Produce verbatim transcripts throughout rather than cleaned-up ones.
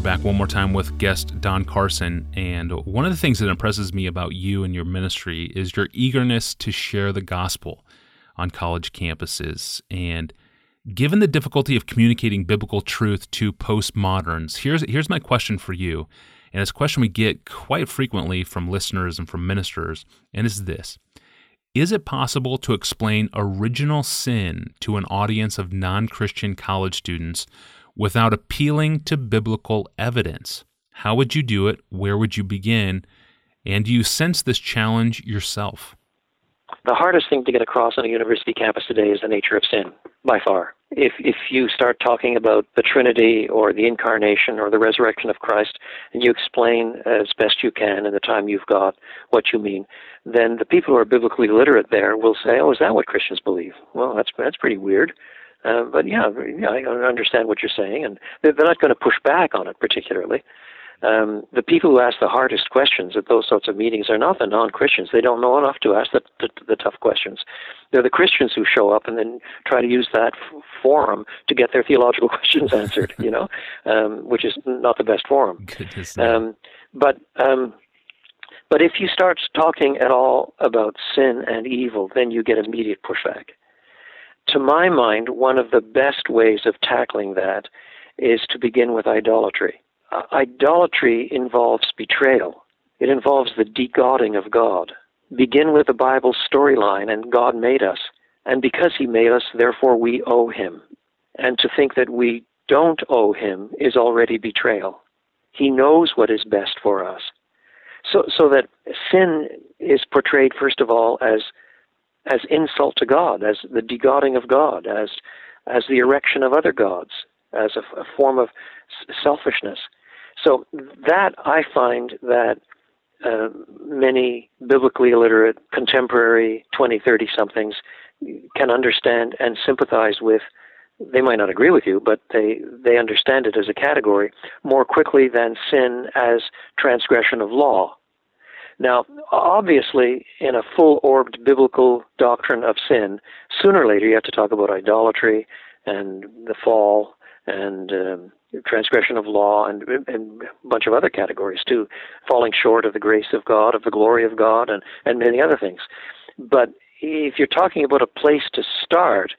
We're back one more time with guest Don Carson, and one of the things that impresses me about you and your ministry is your eagerness to share the gospel on college campuses. And given the difficulty of communicating biblical truth to postmoderns, here's here's my question for you, and it's a question we get quite frequently from listeners and from ministers, and it's this. Is it possible to explain original sin to an audience of non-Christian college students without appealing to biblical evidence? How would you do it? Where would you begin? And do you sense this challenge yourself? The hardest thing to get across on a university campus today is the nature of sin, by far. If if you start talking about the Trinity or the Incarnation or the resurrection of Christ, and you explain as best you can in the time you've got what you mean, then the people who are biblically literate there will say, oh, is that what Christians believe? Well, that's that's pretty weird. Uh, but yeah, yeah, I understand what you're saying, and they're, they're not going to push back on it particularly. Um, the people who ask the hardest questions at those sorts of meetings are not the non-Christians. They don't know enough to ask the, the, the tough questions. They're the Christians who show up and then try to use that f- forum to get their theological questions answered, you know, um, which is not the best forum. Um, but um, but if you start talking at all about sin and evil, then you get immediate pushback. To my mind, one of the best ways of tackling that is to begin with idolatry. Uh, idolatry involves betrayal. It involves the de-godding of God. Begin with the Bible's storyline, and God made us. And because he made us, therefore we owe him. And to think that we don't owe him is already betrayal. He knows what is best for us. So, so that sin is portrayed, first of all, as as insult to God, as the de-godding of God, as as the erection of other gods, as a, a form of s- selfishness. So that I find that uh, many biblically illiterate, contemporary twenty, thirty-somethings can understand and sympathize with. They might not agree with you, but they, they understand it as a category more quickly than sin as transgression of law. Now, obviously, in a full-orbed biblical doctrine of sin, sooner or later you have to talk about idolatry and the fall and um, transgression of law and, and a bunch of other categories too, falling short of the grace of God, of the glory of God, and, and many other things. But if you're talking about a place to start,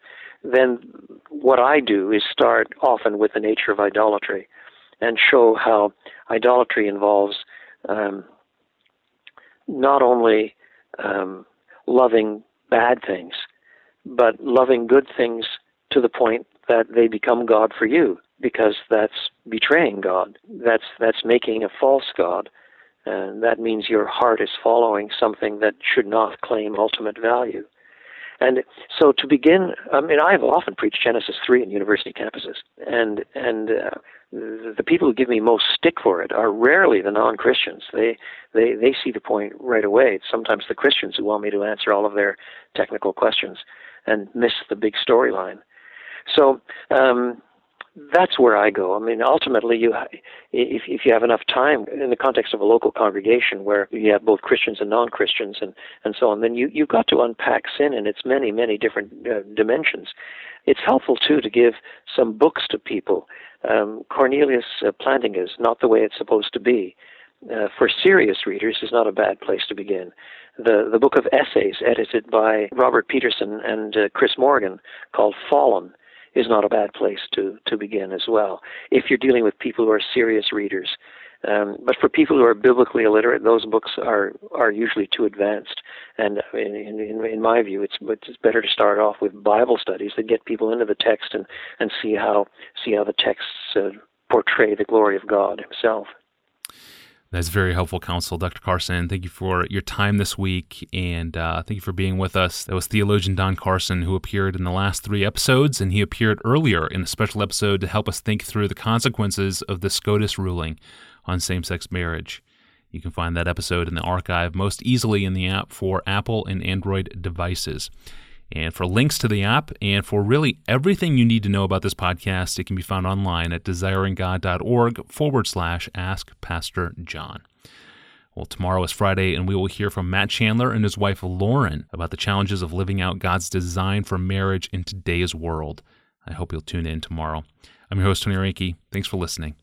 then what I do is start often with the nature of idolatry and show how idolatry involves um not only um, loving bad things, but loving good things to the point that they become God for you, because that's betraying God. That's that's making a false God. And that means your heart is following something that should not claim ultimate value. And so to begin, I mean, I've often preached Genesis three in university campuses, and and uh, the people who give me most stick for it are rarely the non-Christians. They, they they see the point right away. It's sometimes the Christians who want me to answer all of their technical questions and miss the big storyline. So um, that's where I go. I mean, ultimately, you if if you have enough time in the context of a local congregation where you have both Christians and non-Christians and, and so on, then you, you've got to unpack sin in its many, many different uh, dimensions. It's helpful, too, to give some books to people. Um, Cornelius uh, Plantinga's Not the Way It's Supposed to Be. Uh, for serious readers, is not a bad place to begin. The the book of essays edited by Robert Peterson and uh, Chris Morgan called Fallen is not a bad place to, to begin as well, if you're dealing with people who are serious readers. Um, but for people who are biblically illiterate, those books are, are usually too advanced. And in, in, in my view, it's it's better to start off with Bible studies that get people into the text and, and see how see how the texts uh, portray the glory of God himself. That's very helpful counsel, Doctor Carson. Thank you for your time this week, and uh, thank you for being with us. That was theologian Don Carson, who appeared in the last three episodes, and he appeared earlier in a special episode to help us think through the consequences of the SCOTUS ruling on same-sex marriage. You can find that episode in the archive most easily in the app for Apple and Android devices. And for links to the app and for really everything you need to know about this podcast, it can be found online at desiringgod.org forward slash ask Pastor John. Well, tomorrow is Friday, and we will hear from Matt Chandler and his wife Lauren about the challenges of living out God's design for marriage in today's world. I hope you'll tune in tomorrow. I'm your host, Tony Reinke. Thanks for listening.